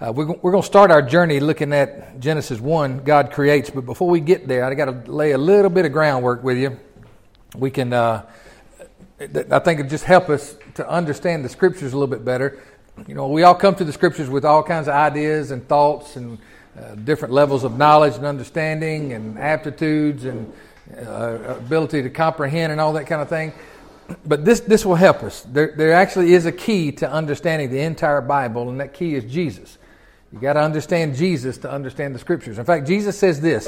We're going to start our journey looking at Genesis 1, God creates. But before we get there, I got to lay a little bit of groundwork with you. We can, I think it just help us to understand the Scriptures a little bit better. You know, we all come to the Scriptures with all kinds of ideas and thoughts and different levels of knowledge and understanding and aptitudes and ability to comprehend and all that kind of thing. But this will help us. There actually is a key to understanding the entire Bible, and that key is Jesus. You got to understand Jesus to understand the Scriptures. In fact, Jesus says this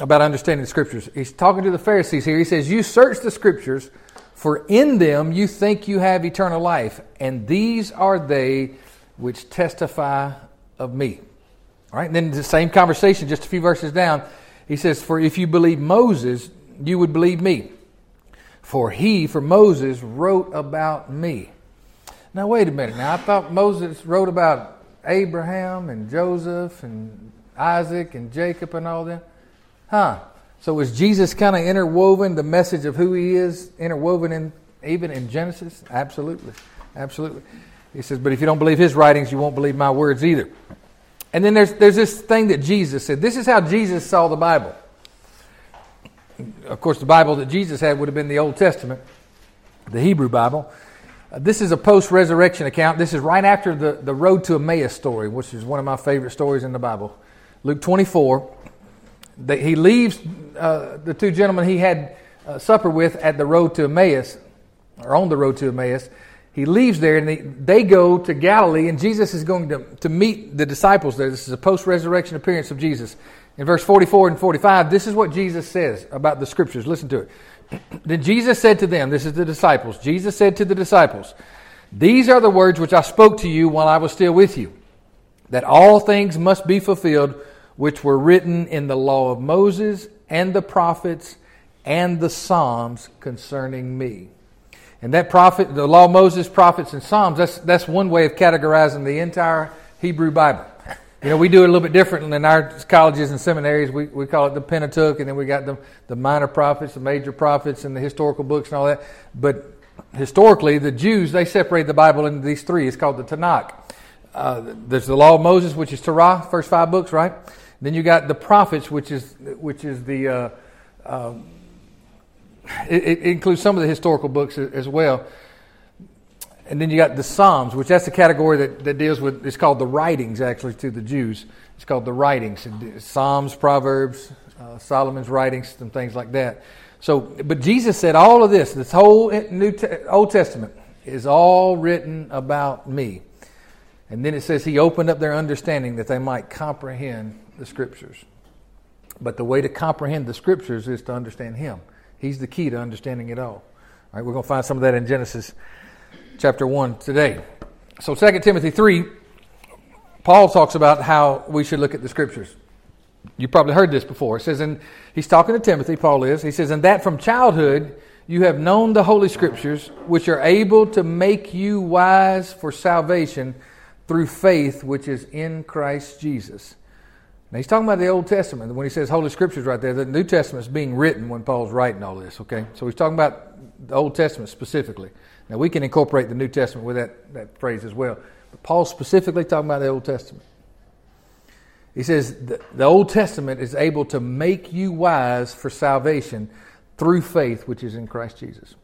about understanding the Scriptures. He's talking to the Pharisees here. He says, "You search the Scriptures, for in them you think you have eternal life, and these are they which testify of me." All right, and then the same conversation just a few verses down. He says, "For if you believe Moses, you would believe me. For Moses wrote about me." Now, wait a minute. Now, I thought Moses wrote about Abraham and Joseph and Isaac and Jacob and all that. So is Jesus kind of interwoven, the message of who he is, interwoven even in Genesis? Absolutely. He says, but if you don't believe his writings, you won't believe my words either. And then there's this thing that Jesus said. This is how Jesus saw the Bible. Of course, the Bible that Jesus had would have been the Old Testament, the Hebrew Bible. This is a post-resurrection account. This is right after the Road to Emmaus story, which is one of my favorite stories in the Bible. Luke 24, he leaves the two gentlemen he had supper with at the Road to Emmaus, or on the Road to Emmaus. He leaves there, and they go to Galilee, and Jesus is going to meet the disciples there. This is a post-resurrection appearance of Jesus. In verse 44 and 45, this is what Jesus says about the Scriptures. Listen to it. Then Jesus said to them, this is the disciples, Jesus said to the disciples, "These are the words which I spoke to you while I was still with you, that all things must be fulfilled which were written in the law of Moses and the prophets and the Psalms concerning me." And that prophet, the law of Moses, prophets, and Psalms, that's one way of categorizing the entire Hebrew Bible. You know, we do it a little bit differently in our colleges and seminaries. We call it the Pentateuch, and then we got the minor prophets, the major prophets, and the historical books and all that. But historically, the Jews, they separated the Bible into these three. It's called the Tanakh. There's the Law of Moses, which is Torah, first five books, right? Then you got the Prophets, which is the... It includes some of the historical books as well. And then you got the Psalms, which that's the category that deals with, it's called the writings, actually, to the Jews. It's called the writings. Psalms, Proverbs, Solomon's writings, and things like that. So, but Jesus said all of this whole Old Testament is all written about me. And then it says he opened up their understanding that they might comprehend the Scriptures. But the way to comprehend the Scriptures is to understand him. He's the key to understanding it all. All right, we're going to find some of that in Genesis chapter 1 today. So 2 Timothy 3, Paul talks about how we should look at the Scriptures. You probably heard this before. It says, and he's talking to Timothy, Paul is. He says, "And that from childhood you have known the Holy Scriptures, which are able to make you wise for salvation through faith which is in Christ Jesus." Now, he's talking about the Old Testament. When he says Holy Scriptures right there, the New Testament is being written when Paul's writing all this, okay? So he's talking about the Old Testament specifically. Now, we can incorporate the New Testament with that phrase as well. But Paul's specifically talking about the Old Testament. He says the Old Testament is able to make you wise for salvation through faith, which is in Christ Jesus.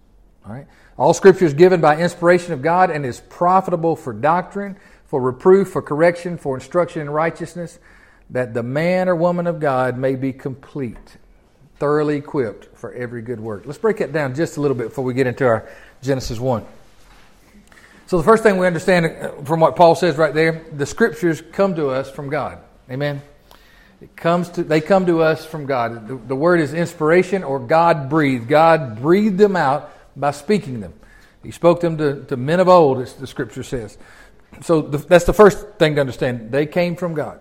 All right? All Scripture is given by inspiration of God and is profitable for doctrine, for reproof, for correction, for instruction in righteousness, that the man or woman of God may be complete, thoroughly equipped for every good work. Let's break that down just a little bit before we get into our Genesis 1. So the first thing we understand from what Paul says right there, the Scriptures come to us from God. Amen? They come to us from God. The word is inspiration or God-breathed. God breathed them out by speaking them. He spoke them to men of old, as the Scripture says. So that's the first thing to understand. They came from God.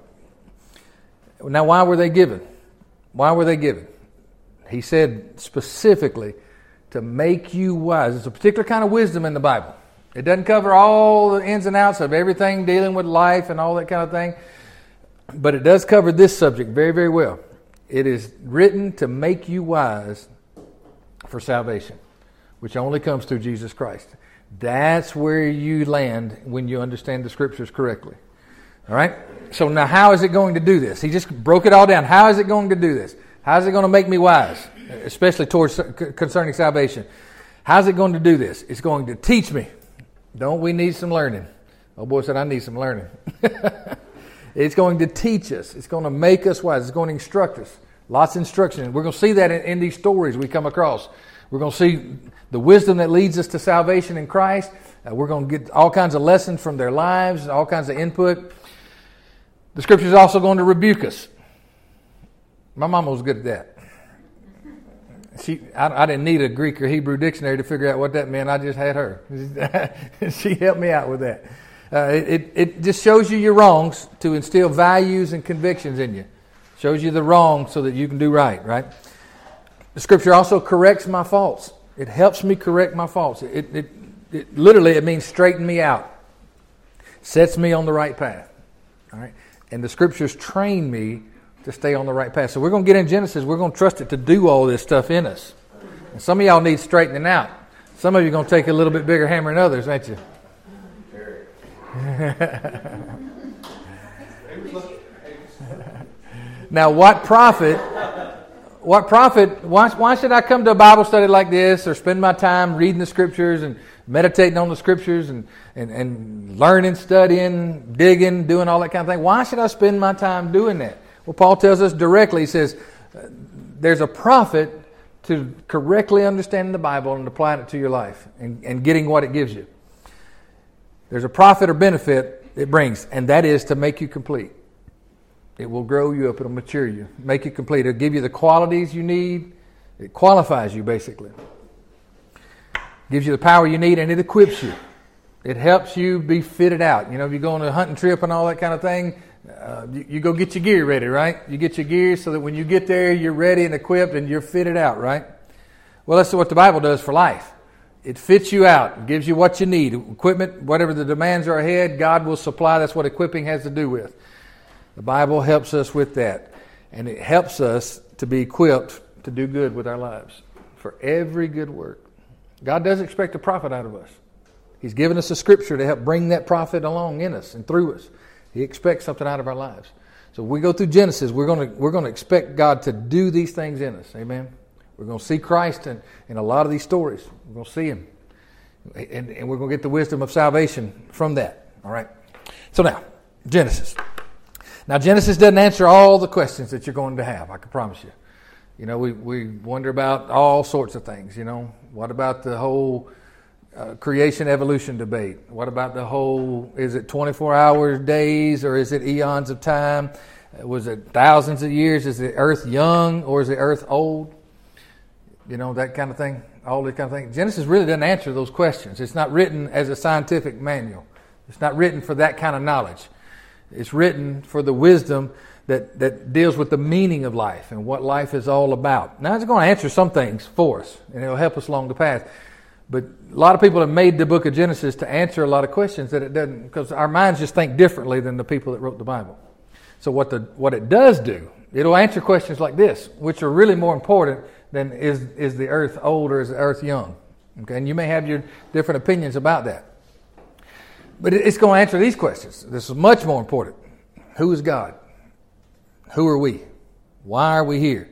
Now, why were they given? He said specifically to make you wise. There's a particular kind of wisdom in the Bible. It doesn't cover all the ins and outs of everything dealing with life and all that kind of thing. But it does cover this subject very, very well. It is written to make you wise for salvation, which only comes through Jesus Christ. That's where you land when you understand the Scriptures correctly. All right? So now how is it going to do this? He just broke it all down. How is it going to do this? How is it going to make me wise, especially towards concerning salvation? How is it going to do this? It's going to teach me. Don't we need some learning? Oh, boy said, I need some learning. It's going to teach us. It's going to make us wise. It's going to instruct us. Lots of instruction. We're going to see that in these stories we come across. We're going to see the wisdom that leads us to salvation in Christ. We're going to get all kinds of lessons from their lives, all kinds of input. The Scripture is also going to rebuke us. My mama was good at that. I didn't need a Greek or Hebrew dictionary to figure out what that meant. I just had her. She helped me out with that. It just shows you your wrongs to instill values and convictions in you. Shows you the wrong so that you can do right, right? The Scripture also corrects my faults. It helps me correct my faults. It literally, it means straighten me out. Sets me on the right path. All right? And the Scriptures train me to stay on the right path. So we're going to get in Genesis. We're going to trust it to do all this stuff in us. And some of y'all need straightening out. Some of you are going to take a little bit bigger hammer than others, ain't you? Now, what profit, why should I come to a Bible study like this or spend my time reading the Scriptures and meditating on the Scriptures and learning, studying, digging, doing all that kind of thing? Why should I spend my time doing that? Well, Paul tells us directly, he says, there's a profit to correctly understanding the Bible and applying it to your life and getting what it gives you. There's a profit or benefit it brings, and that is to make you complete. It will grow you up. It'll mature you, make you complete. It'll give you the qualities you need. It qualifies you, basically. Gives you the power you need, and it equips you. It helps you be fitted out. You know, if you go on a hunting trip and all that kind of thing, you go get your gear ready, right? You get your gear so that when you get there, you're ready and equipped and you're fitted out, right? Well, that's what the Bible does for life. It fits you out, gives you what you need. Equipment, whatever the demands are ahead, God will supply. That's what equipping has to do with. The Bible helps us with that. And it helps us to be equipped to do good with our lives for every good work. God does expect a profit out of us. He's given us a Scripture to help bring that profit along in us and through us. He expects something out of our lives. So we go through Genesis, we're going to expect God to do these things in us. Amen. We're going to see Christ in a lot of these stories. We're going to see Him. And we're going to get the wisdom of salvation from that. All right. So now, Genesis. Now, Genesis doesn't answer all the questions that you're going to have, I can promise you. You know, we wonder about all sorts of things, you know. What about the whole creation-evolution debate? What about the whole, is it 24 hours, days, or is it eons of time? Was it thousands of years? Is the earth young, or is the earth old? You know, that kind of thing, all that kind of thing. Genesis really doesn't answer those questions. It's not written as a scientific manual. It's not written for that kind of knowledge. It's written for the wisdom that deals with the meaning of life and what life is all about. Now, it's going to answer some things for us, and it'll help us along the path. But a lot of people have made the book of Genesis to answer a lot of questions that it doesn't, because our minds just think differently than the people that wrote the Bible. So what it does do, it'll answer questions like this, which are really more important than is the earth old or is the earth young? Okay, and you may have your different opinions about that. But it's going to answer these questions. This is much more important. Who is God? Who are we? Why are we here?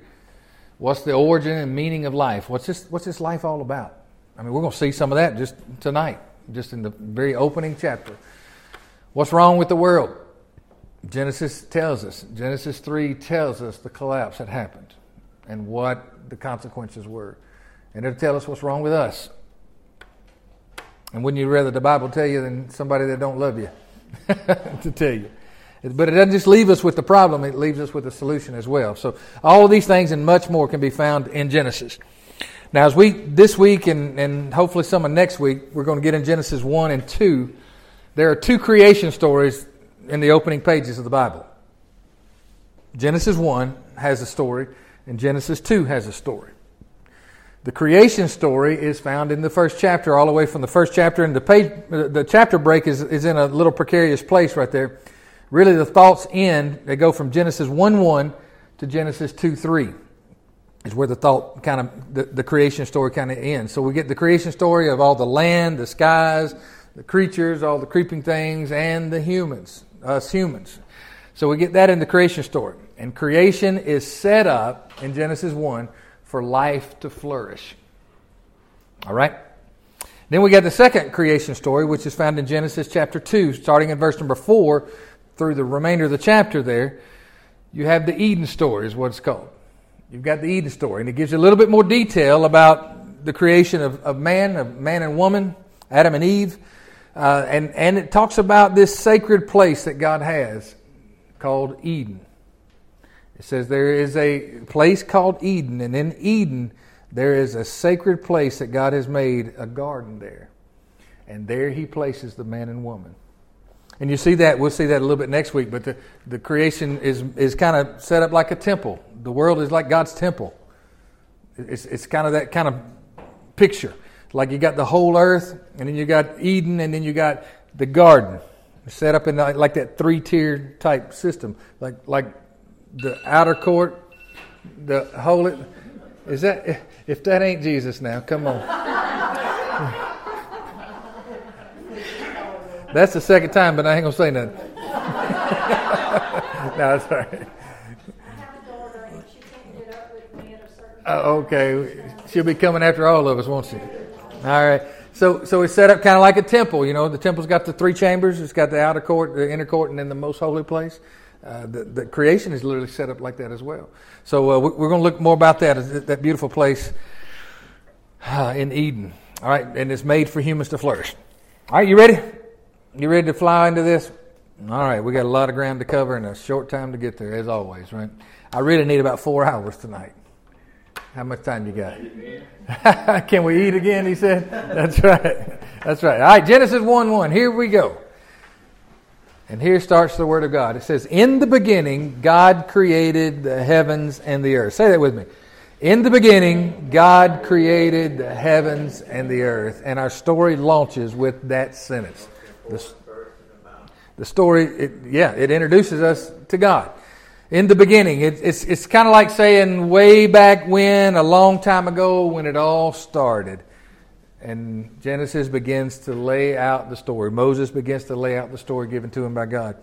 What's the origin and meaning of life? What's this life all about? I mean, we're going to see some of that just tonight, just in the very opening chapter. What's wrong with the world? Genesis tells us. Genesis 3 tells us the collapse that happened and what the consequences were. And it'll tell us what's wrong with us. And wouldn't you rather the Bible tell you than somebody that don't love you to tell you? But it doesn't just leave us with the problem, it leaves us with a solution as well. So all of these things and much more can be found in Genesis. Now, as this week and hopefully some of next week, we're going to get in Genesis 1 and 2. There are two creation stories in the opening pages of the Bible. Genesis 1 has a story, and Genesis 2 has a story. The creation story is found in the first chapter, all the way from the first chapter, and the chapter break is in a little precarious place right there. Really, the thoughts end, they go from Genesis 1:1 to Genesis 2:3 is where the creation story kind of ends. So we get the creation story of all the land, the skies, the creatures, all the creeping things, and the humans. us humans. So we get that in the creation story. And creation is set up in Genesis 1 for life to flourish. All right? Then we got the second creation story, which is found in Genesis chapter 2, starting in verse number 4 through the remainder of the chapter there. You have the Eden story is what it's called. You've got the Eden story, and it gives you a little bit more detail about the creation of man and woman, Adam and Eve. And it talks about this sacred place that God has called Eden. It says there is a place called Eden, and in Eden there is a sacred place that God has made, a garden there. And there he places the man and woman. And you see that, we'll see that a little bit next week, but the creation is kind of set up like a temple. The world is like God's temple. It's kind of that kind of picture. Like you got the whole earth, and then you got Eden, and then you got the garden. It's set up in like that three-tier type system. Like the outer court, the whole... Is that, if that ain't Jesus now, come on. That's the second time, but I ain't going to say nothing. No, that's all right. I have a daughter, and she can't get up with me at a certain time. Okay, she'll be coming after all of us, won't she? All right. So it's set up kind of like a temple. You know, the temple's got the three chambers. It's got the outer court, the inner court, and then the most holy place. The creation is literally set up like that as well. So we're going to look more about that beautiful place in Eden. All right, and it's made for humans to flourish. All right, you ready? You ready to fly into this? All right, we got a lot of ground to cover and a short time to get there, as always, right? I really need about 4 hours tonight. How much time you got? Can we eat again, he said? That's right. All right, Genesis 1:1, here we go. And here starts the Word of God. It says, in the beginning, God created the heavens and the earth. Say that with me. In the beginning, God created the heavens and the earth. And our story launches with that sentence. The story, it introduces us to God. In the beginning, it's kind of like saying way back when, a long time ago, when it all started. And Genesis begins to lay out the story. Moses begins to lay out the story given to him by God.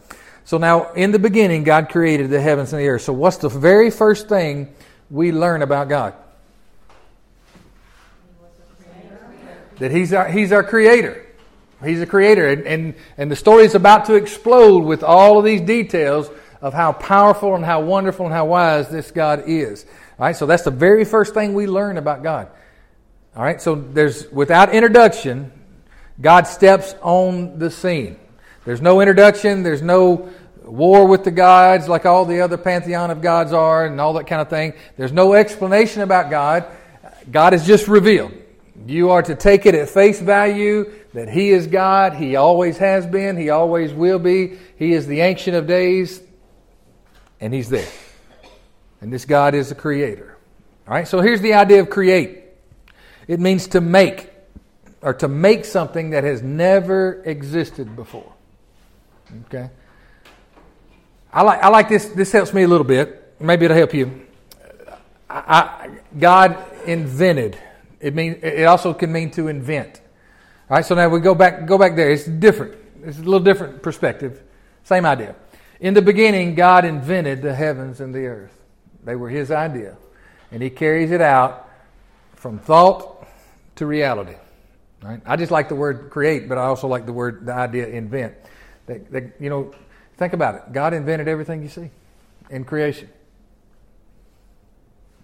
So now, in the beginning, God created the heavens and the earth. So what's the very first thing we learn about God? That He's our creator. He's a creator. And the story is about to explode with all of these details of how powerful and how wonderful and how wise this God is. All right, so that's the very first thing we learn about God. All right, so there's, without introduction, God steps on the scene. There's no introduction, there's no war with the gods like all the other pantheon of gods are and all that kind of thing. There's no explanation about God. God is just revealed. You are to take it at face value that He is God, He always has been, He always will be, He is the Ancient of Days, and He's there. And this God is the creator. All right, so here's the idea of create. It means to make, or to make something that has never existed before. Okay? I like this. This helps me a little bit. Maybe it'll help you. God invented. It also can mean to invent. All right, so now we go back there. It's different. It's a little different perspective. Same idea. In the beginning, God invented the heavens and the earth. They were His idea. And He carries it out from thought to reality. Right? I just like the word create, but I also like the idea invent. Think about it. God invented everything you see in creation.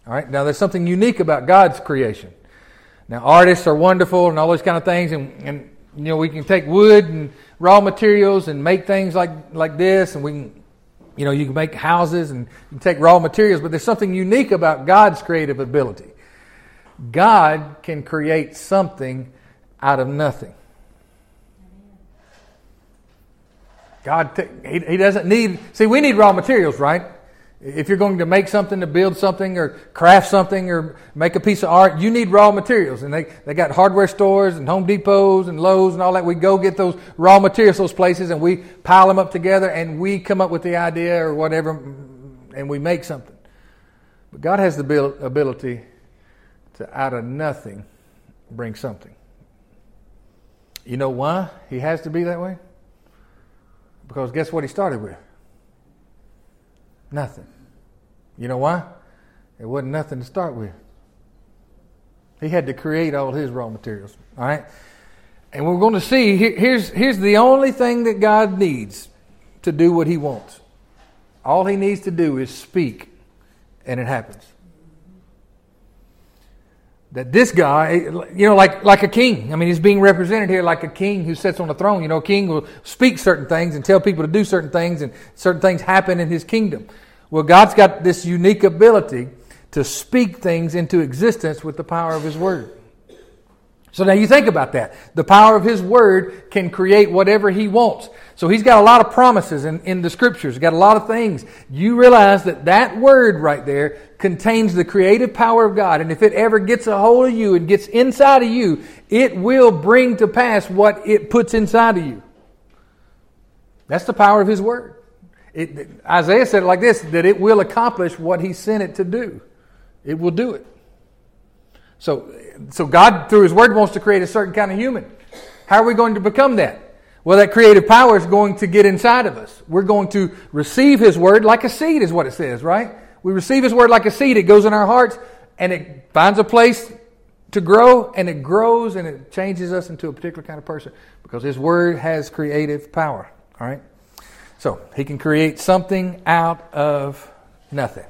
All right, now there's something unique about God's creation. Now artists are wonderful and all those kind of things, and you know, we can take wood and raw materials and make things like this, and we can, you know, you can make houses and you can take raw materials, but there's something unique about God's creative ability. God can create something out of nothing. He doesn't need... See, we need raw materials, right? If you're going to make something, to build something, or craft something, or make a piece of art, you need raw materials. And they got hardware stores and Home Depots and Lowe's and all that. We go get those raw materials, those places, and we pile them up together and we come up with the idea or whatever, and we make something. But God has the ability to, out of nothing, bring something. You know why He has to be that way? Because guess what he started with? Nothing. You know why? It wasn't nothing to start with. He had to create all his raw materials. All right? And we're going to see, here's the only thing that God needs to do what he wants. All he needs to do is speak, and it happens. That this guy, you know, like a king. I mean, he's being represented here like a king who sits on a throne. You know, a king will speak certain things and tell people to do certain things, and certain things happen in his kingdom. Well, God's got this unique ability to speak things into existence with the power of his word. So now you think about that. The power of his word can create whatever he wants. So he's got a lot of promises in the scriptures. He's got a lot of things. You realize that word right there contains the creative power of God. And if it ever gets a hold of you and gets inside of you, it will bring to pass what it puts inside of you. That's the power of his word. Isaiah said it like this, that it will accomplish what he sent it to do. It will do it. So God, through his word, wants to create a certain kind of human. How are we going to become that? Well, that creative power is going to get inside of us. We're going to receive his word like a seed is what it says, right? We receive his word like a seed. It goes in our hearts, and it finds a place to grow, and it grows, and it changes us into a particular kind of person because his word has creative power, all right? So he can create something out of nothing.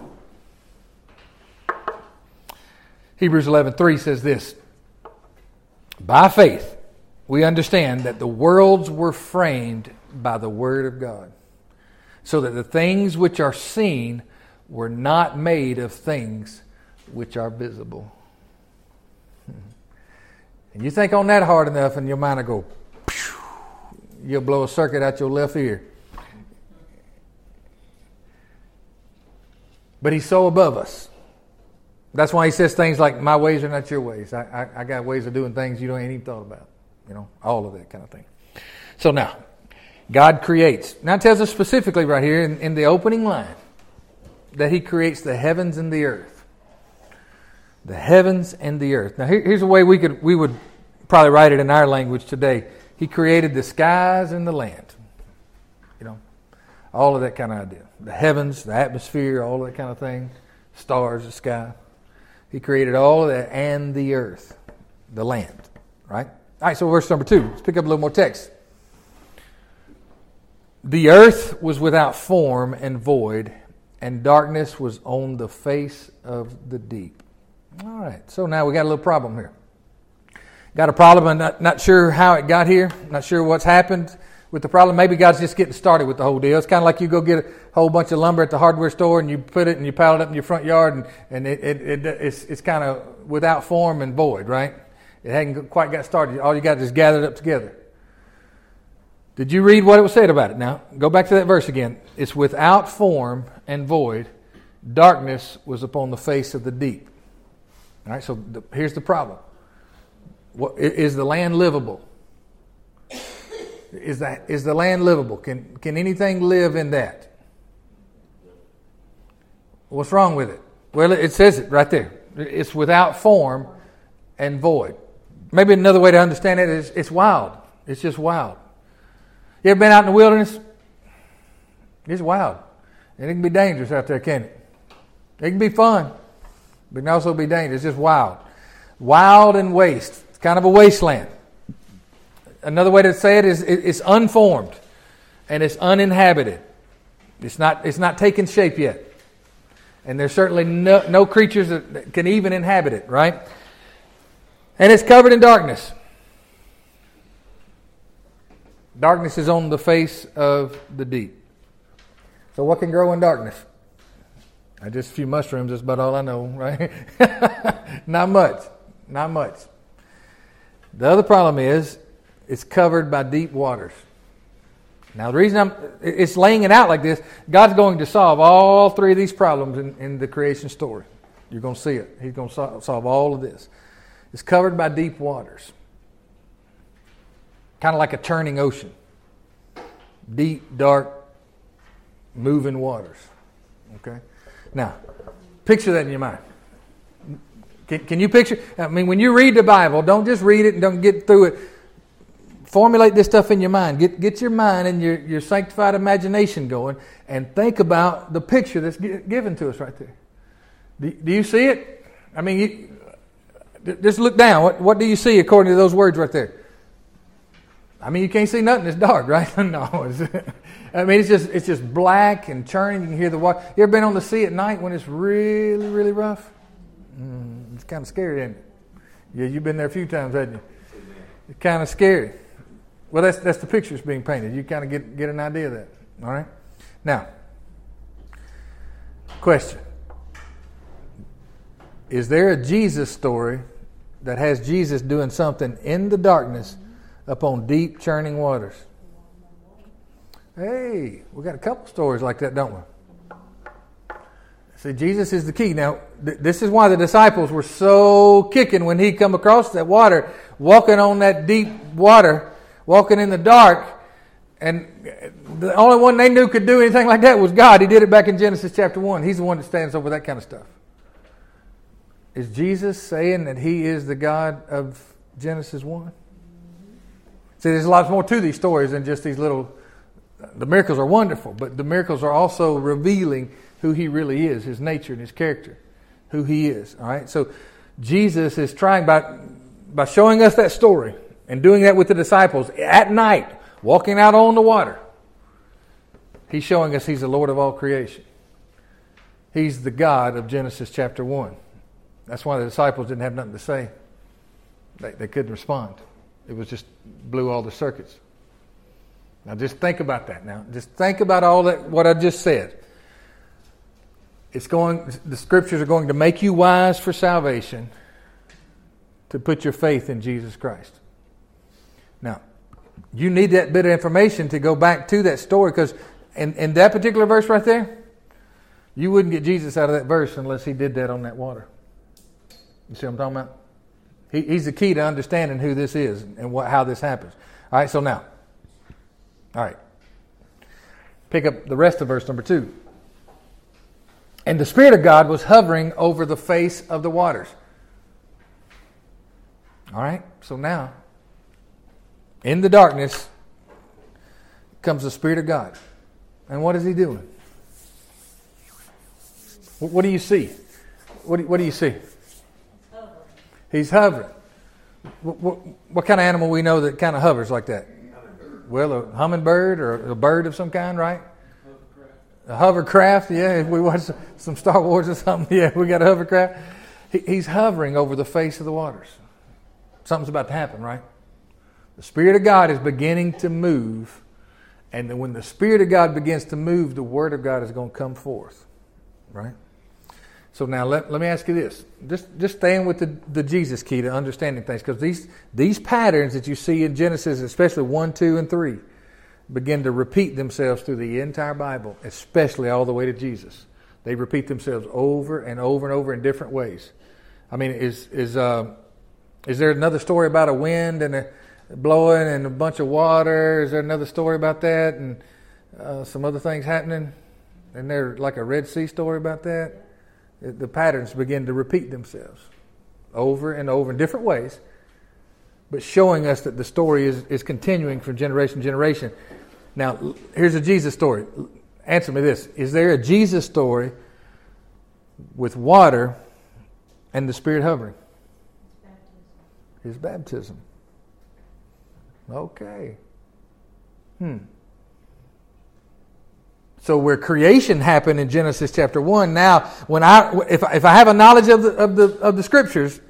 Hebrews 11:3 says this, by faith we understand that the worlds were framed by the word of God, so that the things which are seen were not made of things which are visible. And you think on that hard enough and your mind will go, pew, you'll blow a circuit out your left ear. But he's so above us. That's why he says things like, my ways are not your ways. I got ways of doing things you ain't even thought about. You know, all of that kind of thing. So now, God creates. Now it tells us specifically right here in the opening line that he creates the heavens and the earth. The heavens and the earth. Now here's a way we would probably write it in our language today. He created the skies and the land. You know, all of that kind of idea. The heavens, the atmosphere, all that kind of thing. Stars, the sky. He created all of that and the earth, the land, right? All right, so verse number 2. Let's pick up a little more text. The earth was without form and void, and darkness was on the face of the deep. All right, so now we got a little problem here. Got a problem, I'm not sure how it got here, not sure what's happened with the problem. Maybe God's just getting started with the whole deal. It's kind of like you go get a whole bunch of lumber at the hardware store and you put it and you pile it up in your front yard and it's kind of without form and void, right? It hadn't quite got started. All you got is gathered up together. Did you read what it was said about it? Now, go back to that verse again. It's without form and void. Darkness was upon the face of the deep. All right, so here's the problem. Is the land livable? Is the land livable? Can anything live in that? What's wrong with it? Well, it says it right there. It's without form and void. Maybe another way to understand it is it's wild. It's just wild. You ever been out in the wilderness? It's wild. And it can be dangerous out there, can't it? It can be fun, but it can also be dangerous. It's just wild. Wild and waste. It's kind of a wasteland. Another way to say it is it's unformed and it's uninhabited. It's not taken shape yet. And there's certainly no creatures that can even inhabit it, right? And it's covered in darkness. Darkness is on the face of the deep. So what can grow in darkness? Just a few mushrooms, that's about all I know, right? Not much. The other problem is it's covered by deep waters. Now, the reason it's laying it out like this, God's going to solve all three of these problems in the creation story. You're going to see it. He's going to solve all of this. It's covered by deep waters. Kind of like a churning ocean. Deep, dark, moving waters. Okay? Now, picture that in your mind. Can you picture? I mean, when you read the Bible, don't just read it and don't get through it. formulate this stuff in your mind. Get your mind and your sanctified imagination going and think about the picture that's given to us right there. Do you see it? I mean, just look down. What do you see according to those words right there? I mean, you can't see nothing. It's dark, right? No. I mean, it's just black and churning. You can hear the water. You ever been on the sea at night when it's really, really rough? It's kind of scary, isn't it? Yeah, you've been there a few times, haven't you? It's kind of scary. Well, that's the picture that's being painted. You kind of get an idea of that. All right? Now, question. Is there a Jesus story that has Jesus doing something in the darkness upon deep churning waters? Hey, we got a couple stories like that, don't we? See, Jesus is the key. Now, this is why the disciples were so kicking when he come across that water, walking on that deep water, walking in the dark, and the only one they knew could do anything like that was God. He did it back in Genesis chapter 1. He's the one that stands over that kind of stuff. Is Jesus saying that he is the God of Genesis 1? See, there's lots more to these stories than just these little... The miracles are wonderful, but the miracles are also revealing who he really is, his nature and his character, who he is. All right, so Jesus is trying by showing us that story and doing that with the disciples at night, walking out on the water. He's showing us he's the Lord of all creation. He's the God of Genesis chapter 1. That's why the disciples didn't have nothing to say. They couldn't respond. It was just blew all the circuits. Now just think about that. Now just think about all that what I just said. The scriptures are going to make you wise for salvation to put your faith in Jesus Christ. Now, you need that bit of information to go back to that story, because in that particular verse right there, you wouldn't get Jesus out of that verse unless he did that on that water. You see what I'm talking about? He's the key to understanding who this is and how this happens. All right, so now. All right. Pick up the rest of verse number 2. And the Spirit of God was hovering over the face of the waters. All right. So now, in the darkness comes the Spirit of God. And what is he doing? What do you see? What do you see? He's hovering. What kind of animal we know that kind of hovers like that? Well, a hummingbird or a bird of some kind, right? A hovercraft, yeah. If we watch some Star Wars or something, yeah, we got a hovercraft. He's hovering over the face of the waters. Something's about to happen, right? The Spirit of God is beginning to move. And then when the Spirit of God begins to move, the Word of God is going to come forth, right? So now let me ask you this. Just staying with the Jesus key to understanding things, because these patterns that you see in Genesis, especially 1, 2, and 3, begin to repeat themselves through the entire Bible, especially all the way to Jesus. They repeat themselves over and over and over in different ways. I mean, is there another story about a wind and a blowing and a bunch of water? Is there another story about that and some other things happening? Isn't there like a Red Sea story about that? The patterns begin to repeat themselves over and over in different ways, but showing us that the story is continuing from generation to generation. Now, here's a Jesus story. Answer me this. Is there a Jesus story with water and the Spirit hovering? His baptism. Okay. So where creation happened in Genesis chapter 1, now when if I have a knowledge of the scriptures,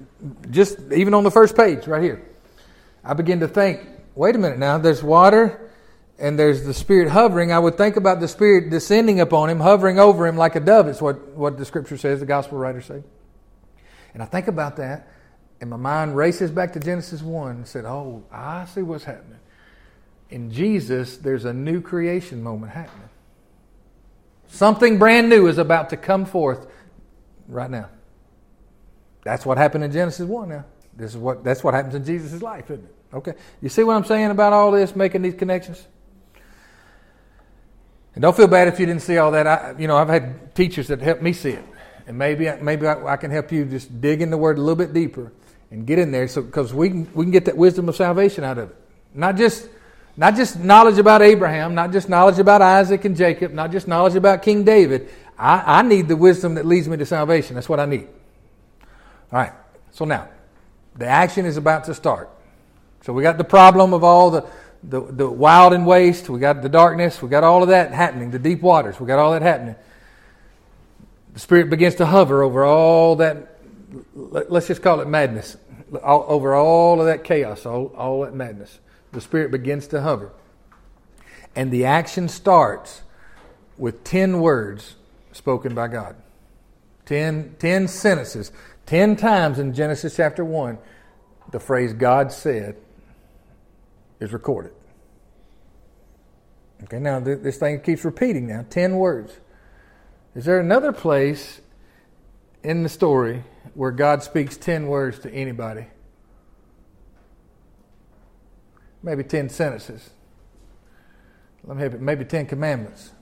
just even on the first page right here, I begin to think, wait a minute now, there's water and there's the Spirit hovering. I would think about the Spirit descending upon him, hovering over him like a dove. It's what the scripture says, the gospel writers say. And I think about that, and my mind races back to Genesis 1 and said, oh, I see what's happening. In Jesus, there's a new creation moment happening. Something brand new is about to come forth right now. That's what happened in Genesis 1 now. That's what happens in Jesus' life, isn't it? Okay. You see what I'm saying about all this, making these connections? And don't feel bad if you didn't see all that. I've had teachers that helped me see it. And maybe I can help you just dig in the Word a little bit deeper and get in there, because we can get that wisdom of salvation out of it. Not just knowledge about Abraham, not just knowledge about Isaac and Jacob, not just knowledge about King David. I need the wisdom that leads me to salvation. That's what I need. All right, so now, the action is about to start. So we got the problem of all the wild and waste. We got the darkness. We got all of that happening, the deep waters. We got all that happening. The Spirit begins to hover over all that, let's just call it madness, over all of that chaos, all that madness. The Spirit begins to hover. And the action starts with 10 words spoken by God. 10 sentences. 10 times in Genesis chapter 1, the phrase God said is recorded. Okay, now this thing keeps repeating now. 10 words. Is there another place in the story where God speaks 10 words to anybody? Maybe 10 sentences. Let me help you. Maybe 10 commandments.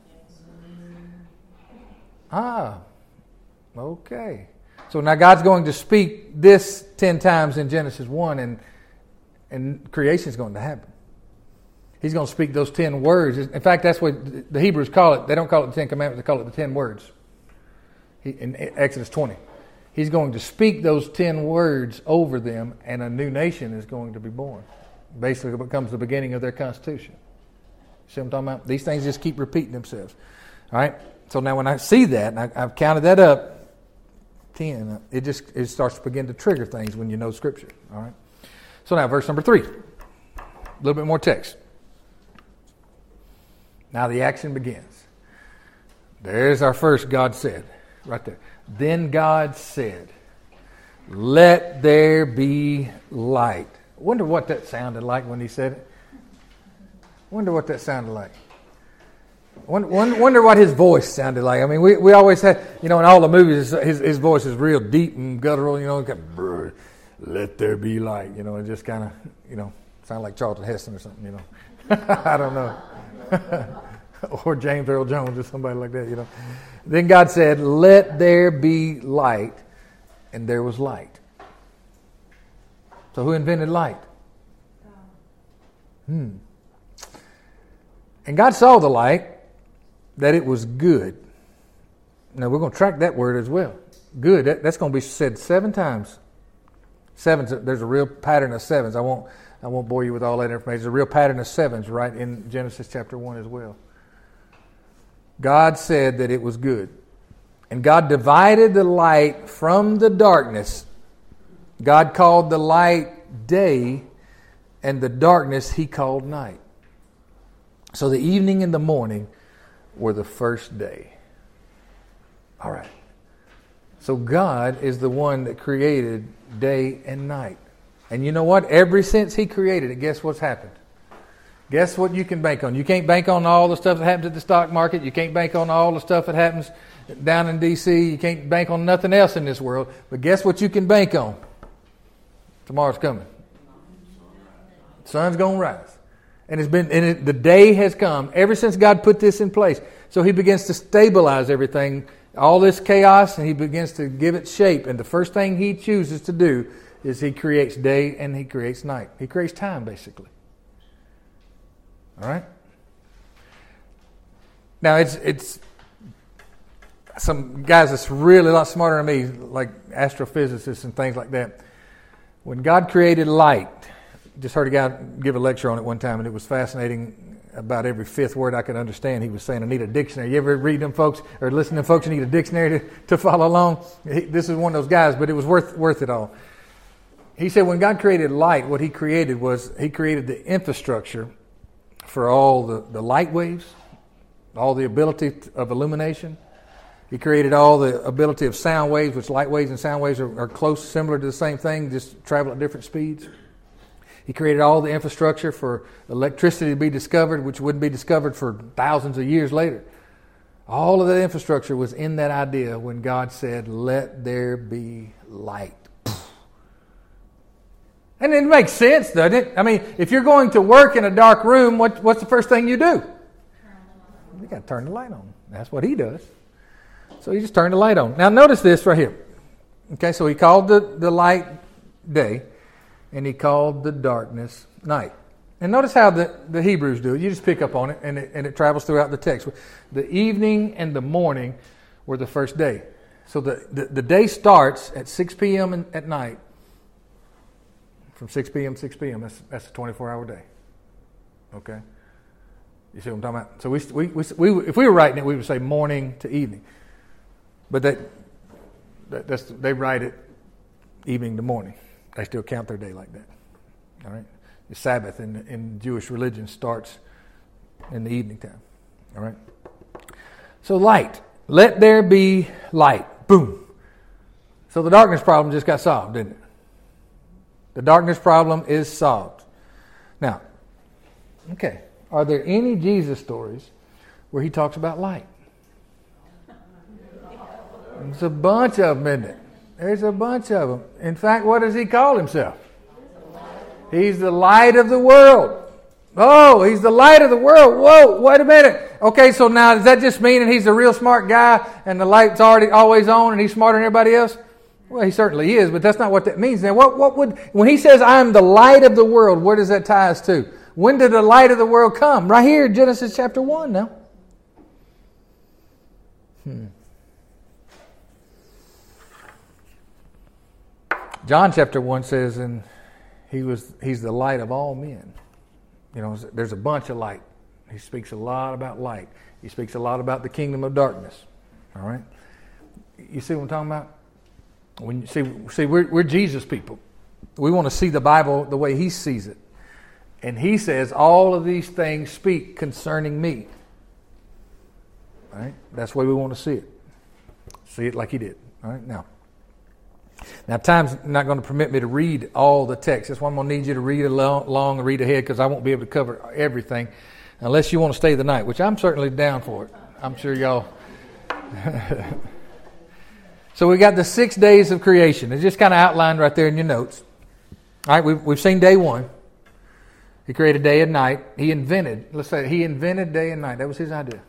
Ah, okay. So now God's going to speak this 10 times in Genesis 1, and creation is going to happen. He's going to speak those 10 words. In fact, that's what the Hebrews call it. They don't call it the 10 commandments. They call it the 10 words. In Exodus 20. He's going to speak those 10 words over them, and a new nation is going to be born. Basically, it becomes the beginning of their constitution. See what I'm talking about? These things just keep repeating themselves. All right? So now when I see that, and I've counted that up, 10, it starts to begin to trigger things when you know Scripture. All right? So now, verse number 3. A little bit more text. Now the action begins. There's our first God said. Right there. Then God said, "Let there be light." Wonder what that sounded like when he said it. Wonder what that sounded like. Wonder what his voice sounded like. I mean, we always had, in all the movies, his voice is real deep and guttural, kind of, "Let there be light," it just kind of, sounded like Charlton Heston or something, I don't know. Or James Earl Jones or somebody like that, Then God said, "Let there be light," and there was light. So who invented light? And God saw the light, that it was good. Now, we're going to track that word as well. Good. That's going to be said 7 times. 7, there's a real pattern of 7s. I won't bore you with all that information. There's a real pattern of 7s right in Genesis chapter 1 as well. God said that it was good. And God divided the light from the darkness. God called the light day, and the darkness he called night. So the evening and the morning were the first day. All right. So God is the one that created day and night. And you know what? Ever since he created it, guess what's happened? Guess what you can bank on? You can't bank on all the stuff that happens at the stock market. You can't bank on all the stuff that happens down in D.C. You can't bank on nothing else in this world. But guess what you can bank on? Tomorrow's coming. The sun's going to rise. And the day has come ever since God put this in place. So he begins to stabilize everything, all this chaos, and he begins to give it shape. And the first thing he chooses to do is he creates day and he creates night. He creates time, basically. All right? Now, it's some guys that's really a lot smarter than me, like astrophysicists and things like that. When God created light, just heard a guy give a lecture on it one time, and it was fascinating. About every 5th word I could understand, he was saying, "I need a dictionary." You ever read them folks or listen to them folks who need a dictionary to follow along? This is one of those guys, but it was worth it all. He said when God created light, what he created was he created the infrastructure for all the light waves, all the ability of illumination. He created all the ability of sound waves, which light waves and sound waves are close, similar to the same thing, just travel at different speeds. He created all the infrastructure for electricity to be discovered, which wouldn't be discovered for thousands of years later. All of that infrastructure was in that idea when God said, "Let there be light." And it makes sense, doesn't it? I mean, if you're going to work in a dark room, what's the first thing you do? You got to turn the light on. That's what he does. So he just turned the light on. Now notice this right here. Okay, so he called the light day. And he called the darkness night. And notice how the Hebrews do it. You just pick up on it, and it travels throughout the text. The evening and the morning were the first day. So the day starts at 6 p.m. At night. From 6 p.m. to 6 p.m. That's a 24-hour day. Okay? You see what I'm talking about? So we if we were writing it, we would say morning to evening. But they write it evening to morning. They still count their day like that. All right? The Sabbath in Jewish religion starts in the evening time. All right? So light. Let there be light. Boom. So the darkness problem just got solved, didn't it? The darkness problem is solved. Now, okay. Are there any Jesus stories where he talks about light? There's a bunch of them, isn't it? There's a bunch of them. In fact, what does he call himself? He's the light of the world. Oh, he's the light of the world. Whoa, wait a minute. Okay, so now does that just mean that he's a real smart guy and the light's already always on and he's smarter than everybody else? Well, he certainly is, but that's not what that means. Now, what would, when he says, I am the light of the world, where does that tie us to? When did the light of the world come? Right here, Genesis chapter 1 now. John chapter 1 says, and he's the light of all men. You know, there's a bunch of light. He speaks a lot about light. He speaks a lot about the kingdom of darkness. All right? You see what I'm talking about? When you see we're Jesus people. We want to see the Bible the way he sees it. And he says, all of these things speak concerning me. All right? That's the way we want to see it. See it like he did. All right? Now, time's not going to permit me to read all the text. That's why I'm going to need you to read along and read ahead, because I won't be able to cover everything unless you want to stay the night, which I'm certainly down for it. I'm sure y'all... So we got the 6 days of creation. It's just kind of outlined right there in your notes. All right, we've seen day one. He created day and night. He invented day and night. That was his idea.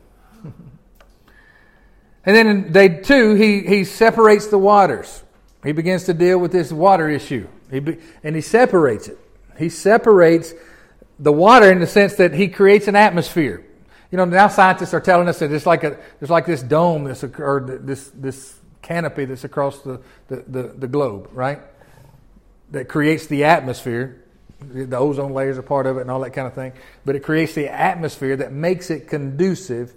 And then in day two, he separates the waters. He begins to deal with this water issue. And he separates it. He separates the water in the sense that he creates an atmosphere. You know, now scientists are telling us that it's like this dome this canopy that's across the globe, right? That creates the atmosphere. The ozone layers are part of it and all that kind of thing. But it creates the atmosphere that makes it conducive.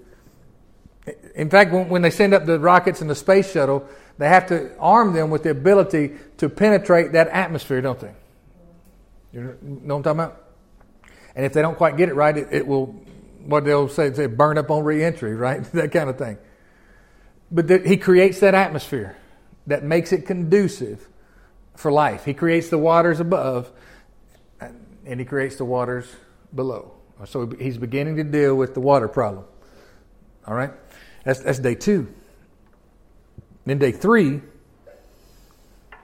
In fact, when they send up the rockets and the space shuttle, they have to arm them with the ability to penetrate that atmosphere, don't they? You know what I'm talking about? And if they don't quite get it right, it will, what they'll say, burn up on re-entry, right? That kind of thing. But he creates that atmosphere that makes it conducive for life. He creates the waters above, and he creates the waters below. So he's beginning to deal with the water problem. All right? That's day two. Then day three,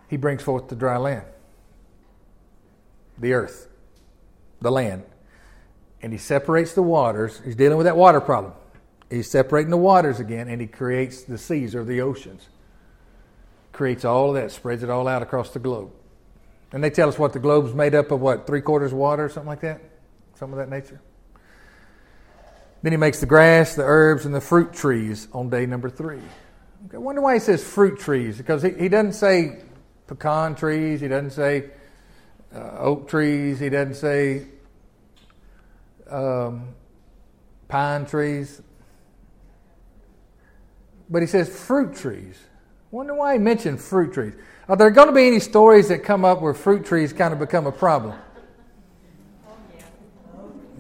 he brings forth the dry land, the earth, the land. And he separates the waters. He's dealing with that water problem. He's separating the waters again, and he creates the seas or the oceans. Creates all of that, spreads it all out across the globe. And they tell us what the globe's made up of, what, 3/4 water or something like that? Something of that nature. Then he makes the grass, the herbs, and the fruit trees on day number three. I wonder why he says fruit trees, because he doesn't say pecan trees, he doesn't say oak trees, he doesn't say pine trees, but he says fruit trees. I wonder why he mentioned fruit trees. Are there going to be any stories that come up where fruit trees kind of become a problem?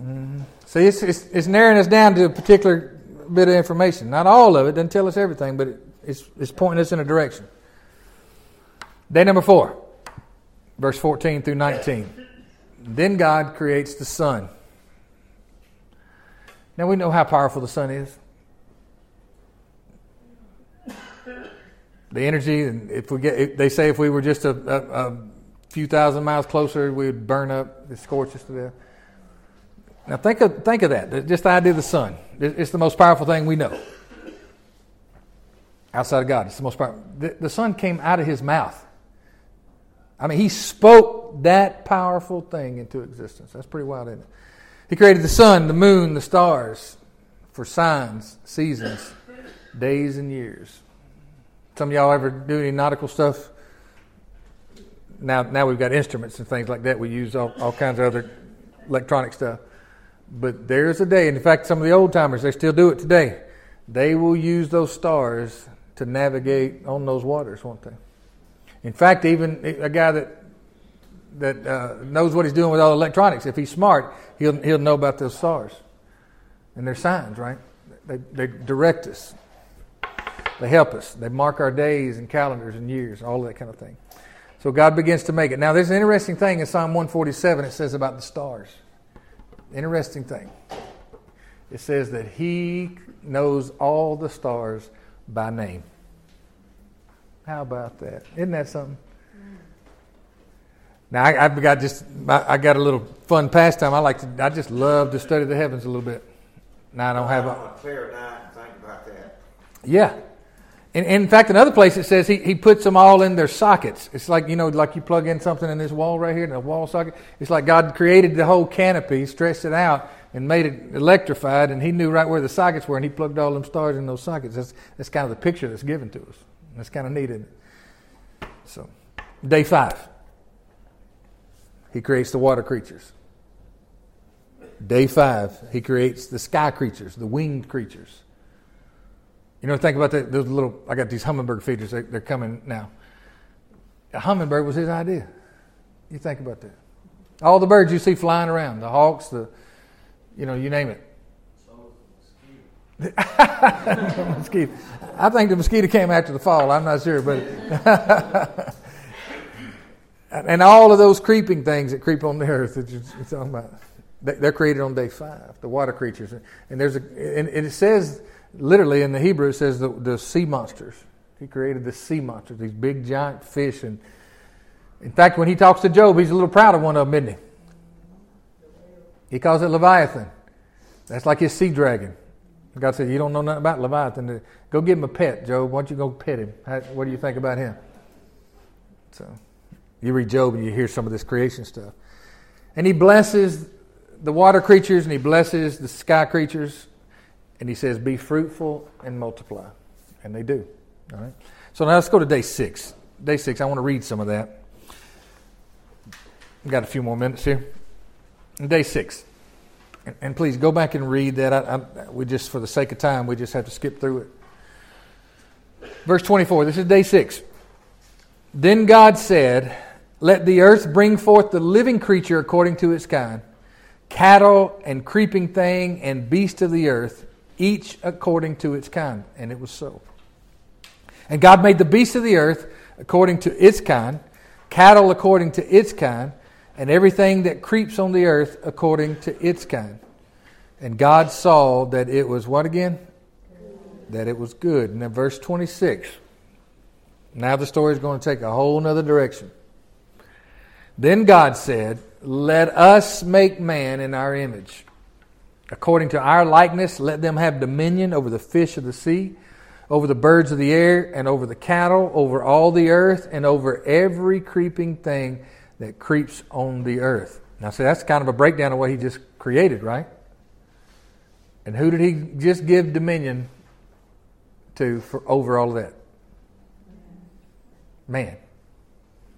Mm-hmm. See, it's narrowing us down to a particular bit of information. Not all of it, doesn't tell us everything, but it's pointing us in a direction. Day number 4, verse 14 through 19. Then God creates the sun. Now we know how powerful the sun is. The energy, and they say if we were just a few thousand miles closer, we would burn up, it scorches us to death. Now think of that, just the idea of the sun. It's the most powerful thing we know. Outside of God, it's the most powerful. The sun came out of his mouth. I mean, he spoke spoke that powerful thing into existence. That's pretty wild, isn't it? He created the sun, the moon, the stars for signs, seasons, days, and years. Some of y'all ever do any nautical stuff? Now we've got instruments and things like that. We use all kinds of other electronic stuff. But there's a day, and in fact, some of the old-timers, they still do it today. They will use those stars to navigate on those waters, won't they? In fact, even a guy that knows what he's doing with all electronics, if he's smart, he'll know about those stars and their signs, right? They direct us. They help us. They mark our days and calendars and years, all of that kind of thing. So God begins to make it. Now, there's an interesting thing in Psalm 147 it says about the stars. Interesting thing. It says that He knows all the stars by name. How about that? Isn't that something? Now, I got a little fun pastime. I just love to study the heavens a little bit. Now, I don't have a clear night and think about that. Yeah. And in fact, another place it says he puts them all in their sockets. It's like, like you plug in something in this wall right here, in a wall socket. It's like God created the whole canopy, stretched it out, and made it electrified, and He knew right where the sockets were, and He plugged all them stars in those sockets. That's kind of the picture that's given to us. That's kind of neat, isn't it? So, day 5. He creates the water creatures. Day 5, He creates the sky creatures, the winged creatures. Think about that. Those little, I got these hummingbird feeders. They're coming now. A hummingbird was his idea. You think about that. All the birds you see flying around, the hawks, you name it. So mosquito. No, mosquito. I think the mosquito came after the fall. I'm not sure, but and all of those creeping things that creep on the earth that you're talking about, they're created on day 5. The water creatures, and it says. Literally in the Hebrew it says the sea monsters. He created the sea monsters, these big giant fish. And in fact, when he talks to Job, he's a little proud of one of them, isn't he? He calls it Leviathan. That's like his sea dragon. God said, you don't know nothing about Leviathan. Go give him a pet, Job. Why don't you go pet him? What do you think about him? So you read Job and you hear some of this creation stuff. And he blesses the water creatures and he blesses the sky creatures. And he says, be fruitful and multiply. And they do. All right. So now let's go to day 6. Day 6, I want to read some of that. We've got a few more minutes here. Day 6. And please go back and read that. We just, for the sake of time, we just have to skip through it. Verse 24, this is day 6. Then God said, let the earth bring forth the living creature according to its kind, cattle and creeping thing and beast of the earth, each according to its kind. And it was so. And God made the beasts of the earth according to its kind, cattle according to its kind, and everything that creeps on the earth according to its kind. And God saw that it was what again? That it was good. And then verse 26. Now the story is going to take a whole other direction. Then God said, let us make man in our image. According to our likeness, let them have dominion over the fish of the sea, over the birds of the air, and over the cattle, over all the earth, and over every creeping thing that creeps on the earth. Now, see, that's kind of a breakdown of what He just created, right? And who did He just give dominion to for over all of that? Man.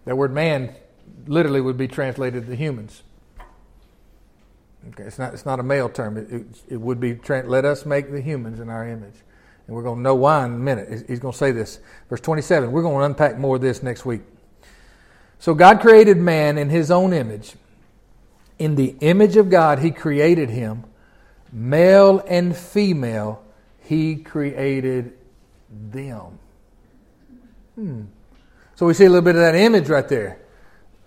That word man literally would be translated to humans. Okay, it's not a male term. It would be, let us make the humans in our image. And we're going to know why in a minute. He's going to say this. Verse 27, we're going to unpack more of this next week. So God created man in His own image. In the image of God, He created him. Male and female, He created them. So we see a little bit of that image right there.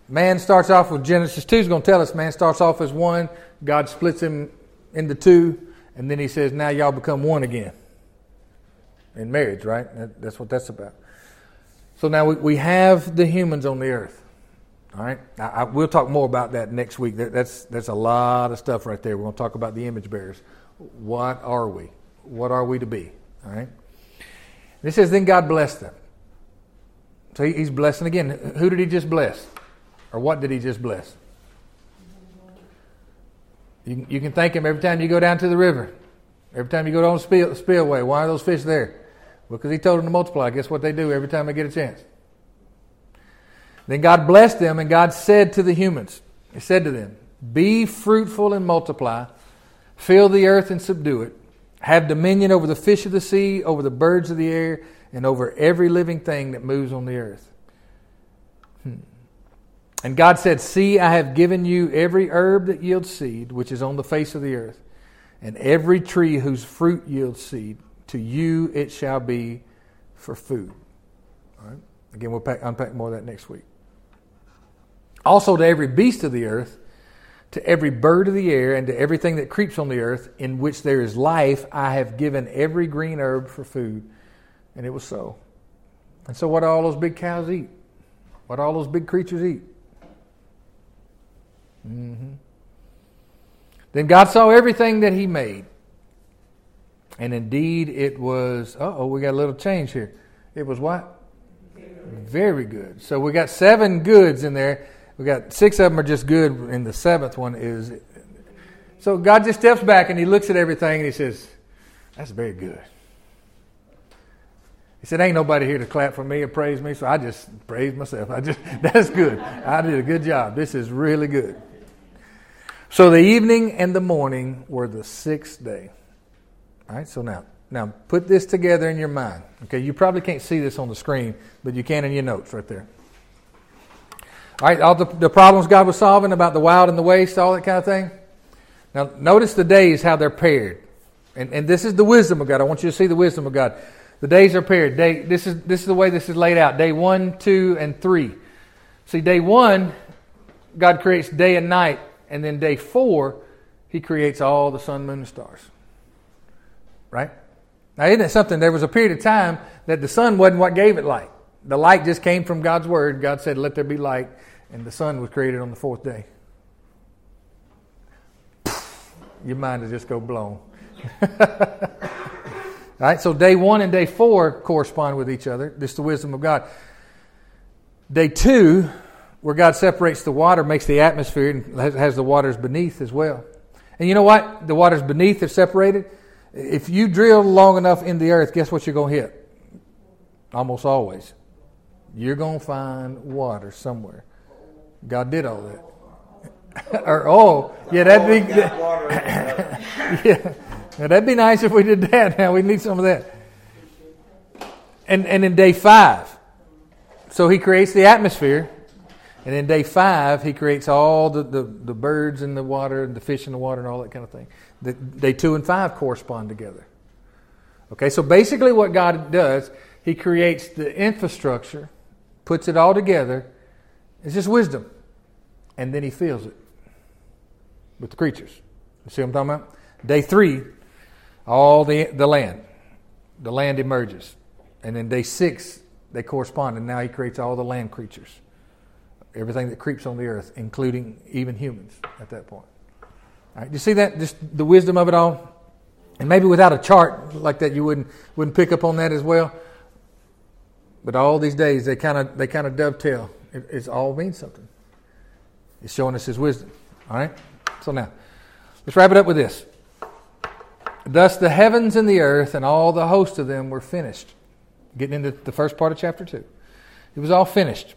Man starts off with Genesis 2 is going to tell us man starts off as one. God splits him into two. And then He says, now y'all become one again. In marriage, right? That's what that's about. So now we have the humans on the earth. All right? We'll talk more about that next week. That's a lot of stuff right there. We're going to talk about the image bearers. What are we? What are we to be? All right? It says, then God blessed them. So He's blessing again. Who did He just bless? Or what did he just bless? You can thank him every time you go down to the river. Every time you go down the spillway. Why are those fish there? Because he told them to multiply. Guess what they do every time they get a chance? Then God blessed them, and God said to the humans, he said to them, "Be fruitful and multiply, fill the earth and subdue it, have dominion over the fish of the sea, over the birds of the air, and over every living thing that moves on the earth." And God said, "See, I have given you every herb that yields seed, which is on the face of the earth, and every tree whose fruit yields seed. To you it shall be for food." All right. Again, we'll unpack more of that next week. "Also to every beast of the earth, to every bird of the air, and to everything that creeps on the earth, in which there is life, I have given every green herb for food." And it was so. And so what do all those big cows eat? What do all those big creatures eat? Mm-hmm. Then God saw everything that he made. And indeed it was, we got a little change here. It was what? Very good. So we got 7 goods in there. We got 6 of them are just good, and the 7th one is. So God just steps back and he looks at everything and he says, "That's very good." He said, "Ain't nobody here to clap for me or praise me, so I just praise myself. That's good. I did a good job. This is really good." So the evening and the morning were the 6th day. All right, so now put this together in your mind. Okay, you probably can't see this on the screen, but you can in your notes right there. All right, all the problems God was solving about the wild and the waste, all that kind of thing. Now, notice the days, how they're paired. And this is the wisdom of God. I want you to see the wisdom of God. The days are paired. This is the way this is laid out. Day 1, 2, and 3. See, day 1, God creates day and night. And then day 4, he creates all the sun, moon, and stars. Right? Now, isn't it something? There was a period of time that the sun wasn't what gave it light. The light just came from God's word. God said, "Let there be light." And the sun was created on the 4th day. Your mind will just go blown. All right, so day 1 and day 4 correspond with each other. This is the wisdom of God. Day 2, where God separates the water, makes the atmosphere, and has the waters beneath as well. And you know what? The waters beneath are separated. If you drill long enough in the earth, guess what you're going to hit? Almost always. You're going to find water somewhere. God did all that. Or oil. Yeah, that'd be... yeah. Now, that'd be nice if we did that. Now, we need some of that. And in day 5, so he creates the atmosphere. And in day 5, he creates all the birds in the water and the fish in the water and all that kind of thing. Day 2 and 5 correspond together. Okay, so basically what God does, he creates the infrastructure, puts it all together. It's just wisdom. And then he fills it with the creatures. You see what I'm talking about? Day 3... all the land emerges. And then day 6, they correspond, and now he creates all the land creatures. Everything that creeps on the earth, including even humans at that point. All right, you see that? Just the wisdom of it all. And maybe without a chart like that, you wouldn't pick up on that as well. But all these days, they kind of dovetail. It all means something. It's showing us his wisdom. All right? So now, let's wrap it up with this. "Thus the heavens and the earth and all the host of them were finished." Getting into the first part of chapter 2. It was all finished.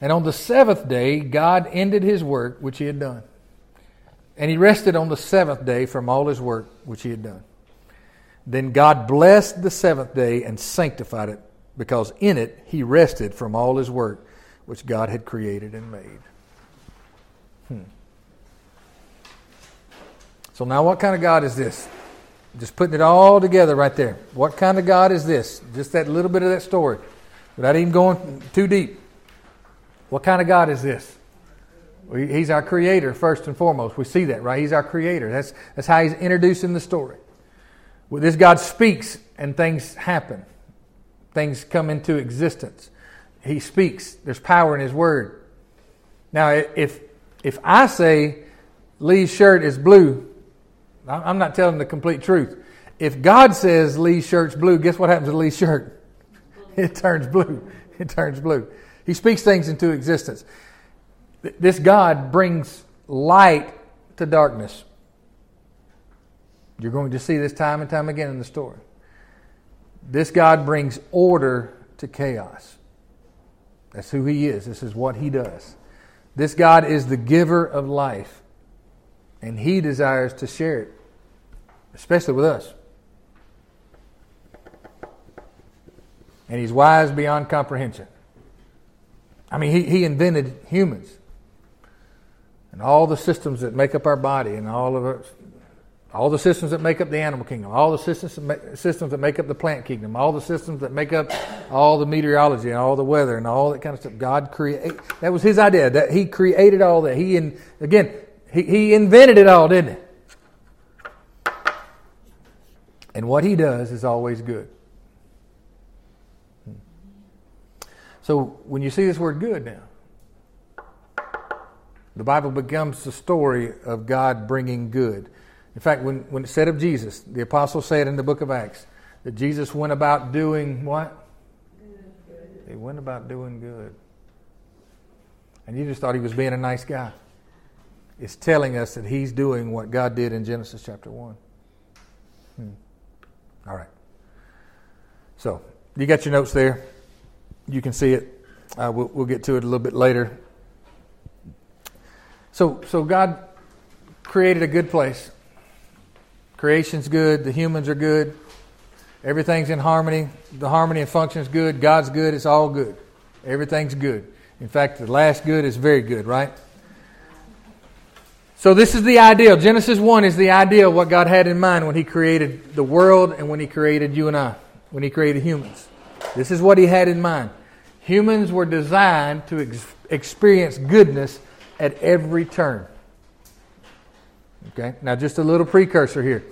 "And on the 7th day, God ended his work which he had done. And he rested on the 7th day from all his work which he had done. Then God blessed the 7th day and sanctified it, because in it he rested from all his work which God had created and made." So now what kind of God is this? Just putting it all together right there. What kind of God is this? Just that little bit of that story. Without even going too deep. What kind of God is this? He's our creator first and foremost. We see that, right? He's our creator. That's how he's introduced in the story. Well, this God speaks and things happen. Things come into existence. He speaks. There's power in his word. Now, if I say Lee's shirt is blue, I'm not telling the complete truth. If God says Lee's shirt's blue, guess what happens to Lee's shirt? It turns blue. He speaks things into existence. This God brings light to darkness. You're going to see this time and time again in the story. This God brings order to chaos. That's who He is. This is what He does. This God is the giver of life, and He desires to share it, especially with us. And He's wise beyond comprehension. I mean, He invented humans and all the systems that make up our body, and all the systems that make up the animal kingdom, all the systems that make up the plant kingdom, all the systems that make up all the meteorology and all the weather and all that kind of stuff. God created. That was His idea. That He created all that. He invented it all, didn't He? And what He does is always good. So when you see this word "good" now, the Bible becomes the story of God bringing good. In fact, when it said of Jesus, the apostles say it in the book of Acts, that Jesus went about doing what? Good. He went about doing good. And you just thought He was being a nice guy. It's telling us that He's doing what God did in Genesis chapter 1. All right. So, you got your notes there. You can see it. We'll get to it a little bit later. So God created a good place. Creation's good. The humans are good. Everything's in harmony. The harmony and function's good. God's good. It's all good. Everything's good. In fact, the last good is very good, right? So this is the ideal. Genesis 1 is the ideal of what God had in mind when He created the world and when He created you and I, when He created humans. This is what He had in mind. Humans were designed to experience goodness at every turn. Okay, now just a little precursor here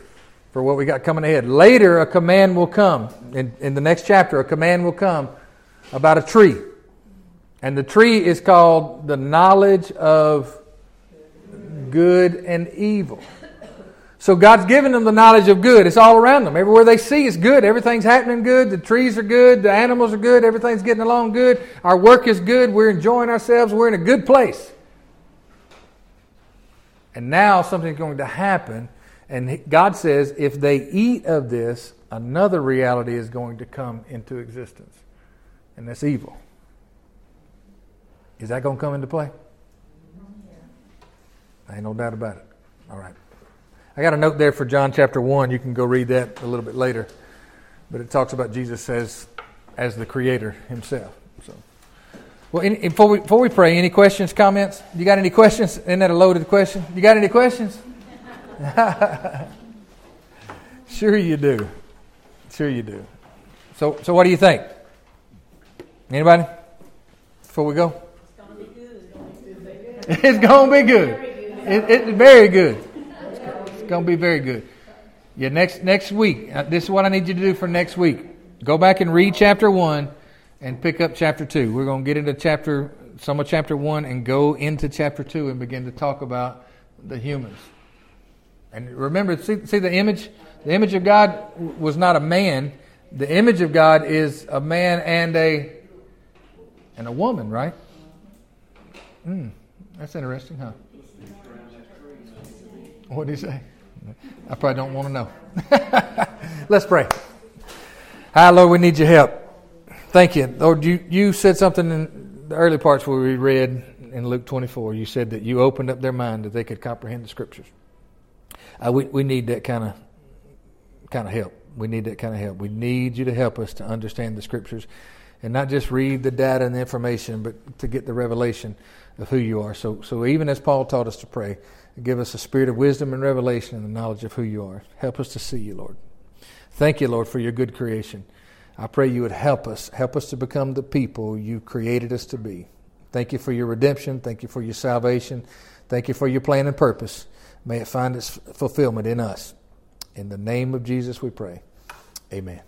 for what we got coming ahead. Later, a command will come. In the next chapter, a command will come about a tree. And the tree is called the knowledge of good and evil. So God's given them the knowledge of good. It's all around them. Everywhere they see is good. Everything's happening good. The trees are good. The animals are good. Everything's getting along good. Our work is good. We're enjoying ourselves. We're in a good place. And now something's going to happen. And God says, if they eat of this, another reality is going to come into existence. And that's evil. Is that going to come into play? I ain't no doubt about it. All right. I got a note there for John chapter 1. You can go read that a little bit later. But it talks about Jesus as the Creator Himself. So, well, before we pray, any questions, comments? You got any questions? Isn't that a loaded question? You got any questions? Sure you do. Sure you do. So what do you think? Anybody? Before we go? It's going to be good. It's going to be good. It's very good. Going to be very good. Yeah, next week. This is what I need you to do for next week. Go back and read chapter 1 and pick up chapter 2. We're going to get into some of chapter 1 and go into chapter 2 and begin to talk about the humans. And remember, see the image? The image of God was not a man. The image of God is a man and a woman, right? That's interesting, huh? What did he say? I probably don't want to know. Let's pray. Hi, Lord, we need your help. Thank you. Lord, you said something in the early parts where we read in Luke 24. You said that you opened up their mind that they could comprehend the Scriptures. We need that kind of help. We need that kind of help. We need you to help us to understand the Scriptures and not just read the data and the information, but to get the revelation of who you are. So even as Paul taught us to pray, give us a spirit of wisdom and revelation and the knowledge of who you are. Help us to see you, Lord. Thank you, Lord, for your good creation. I pray you would help us to become the people you created us to be. Thank you for your redemption. Thank you for your salvation. Thank you for your plan and purpose. May it find its fulfillment in us. In the name of Jesus we pray. Amen.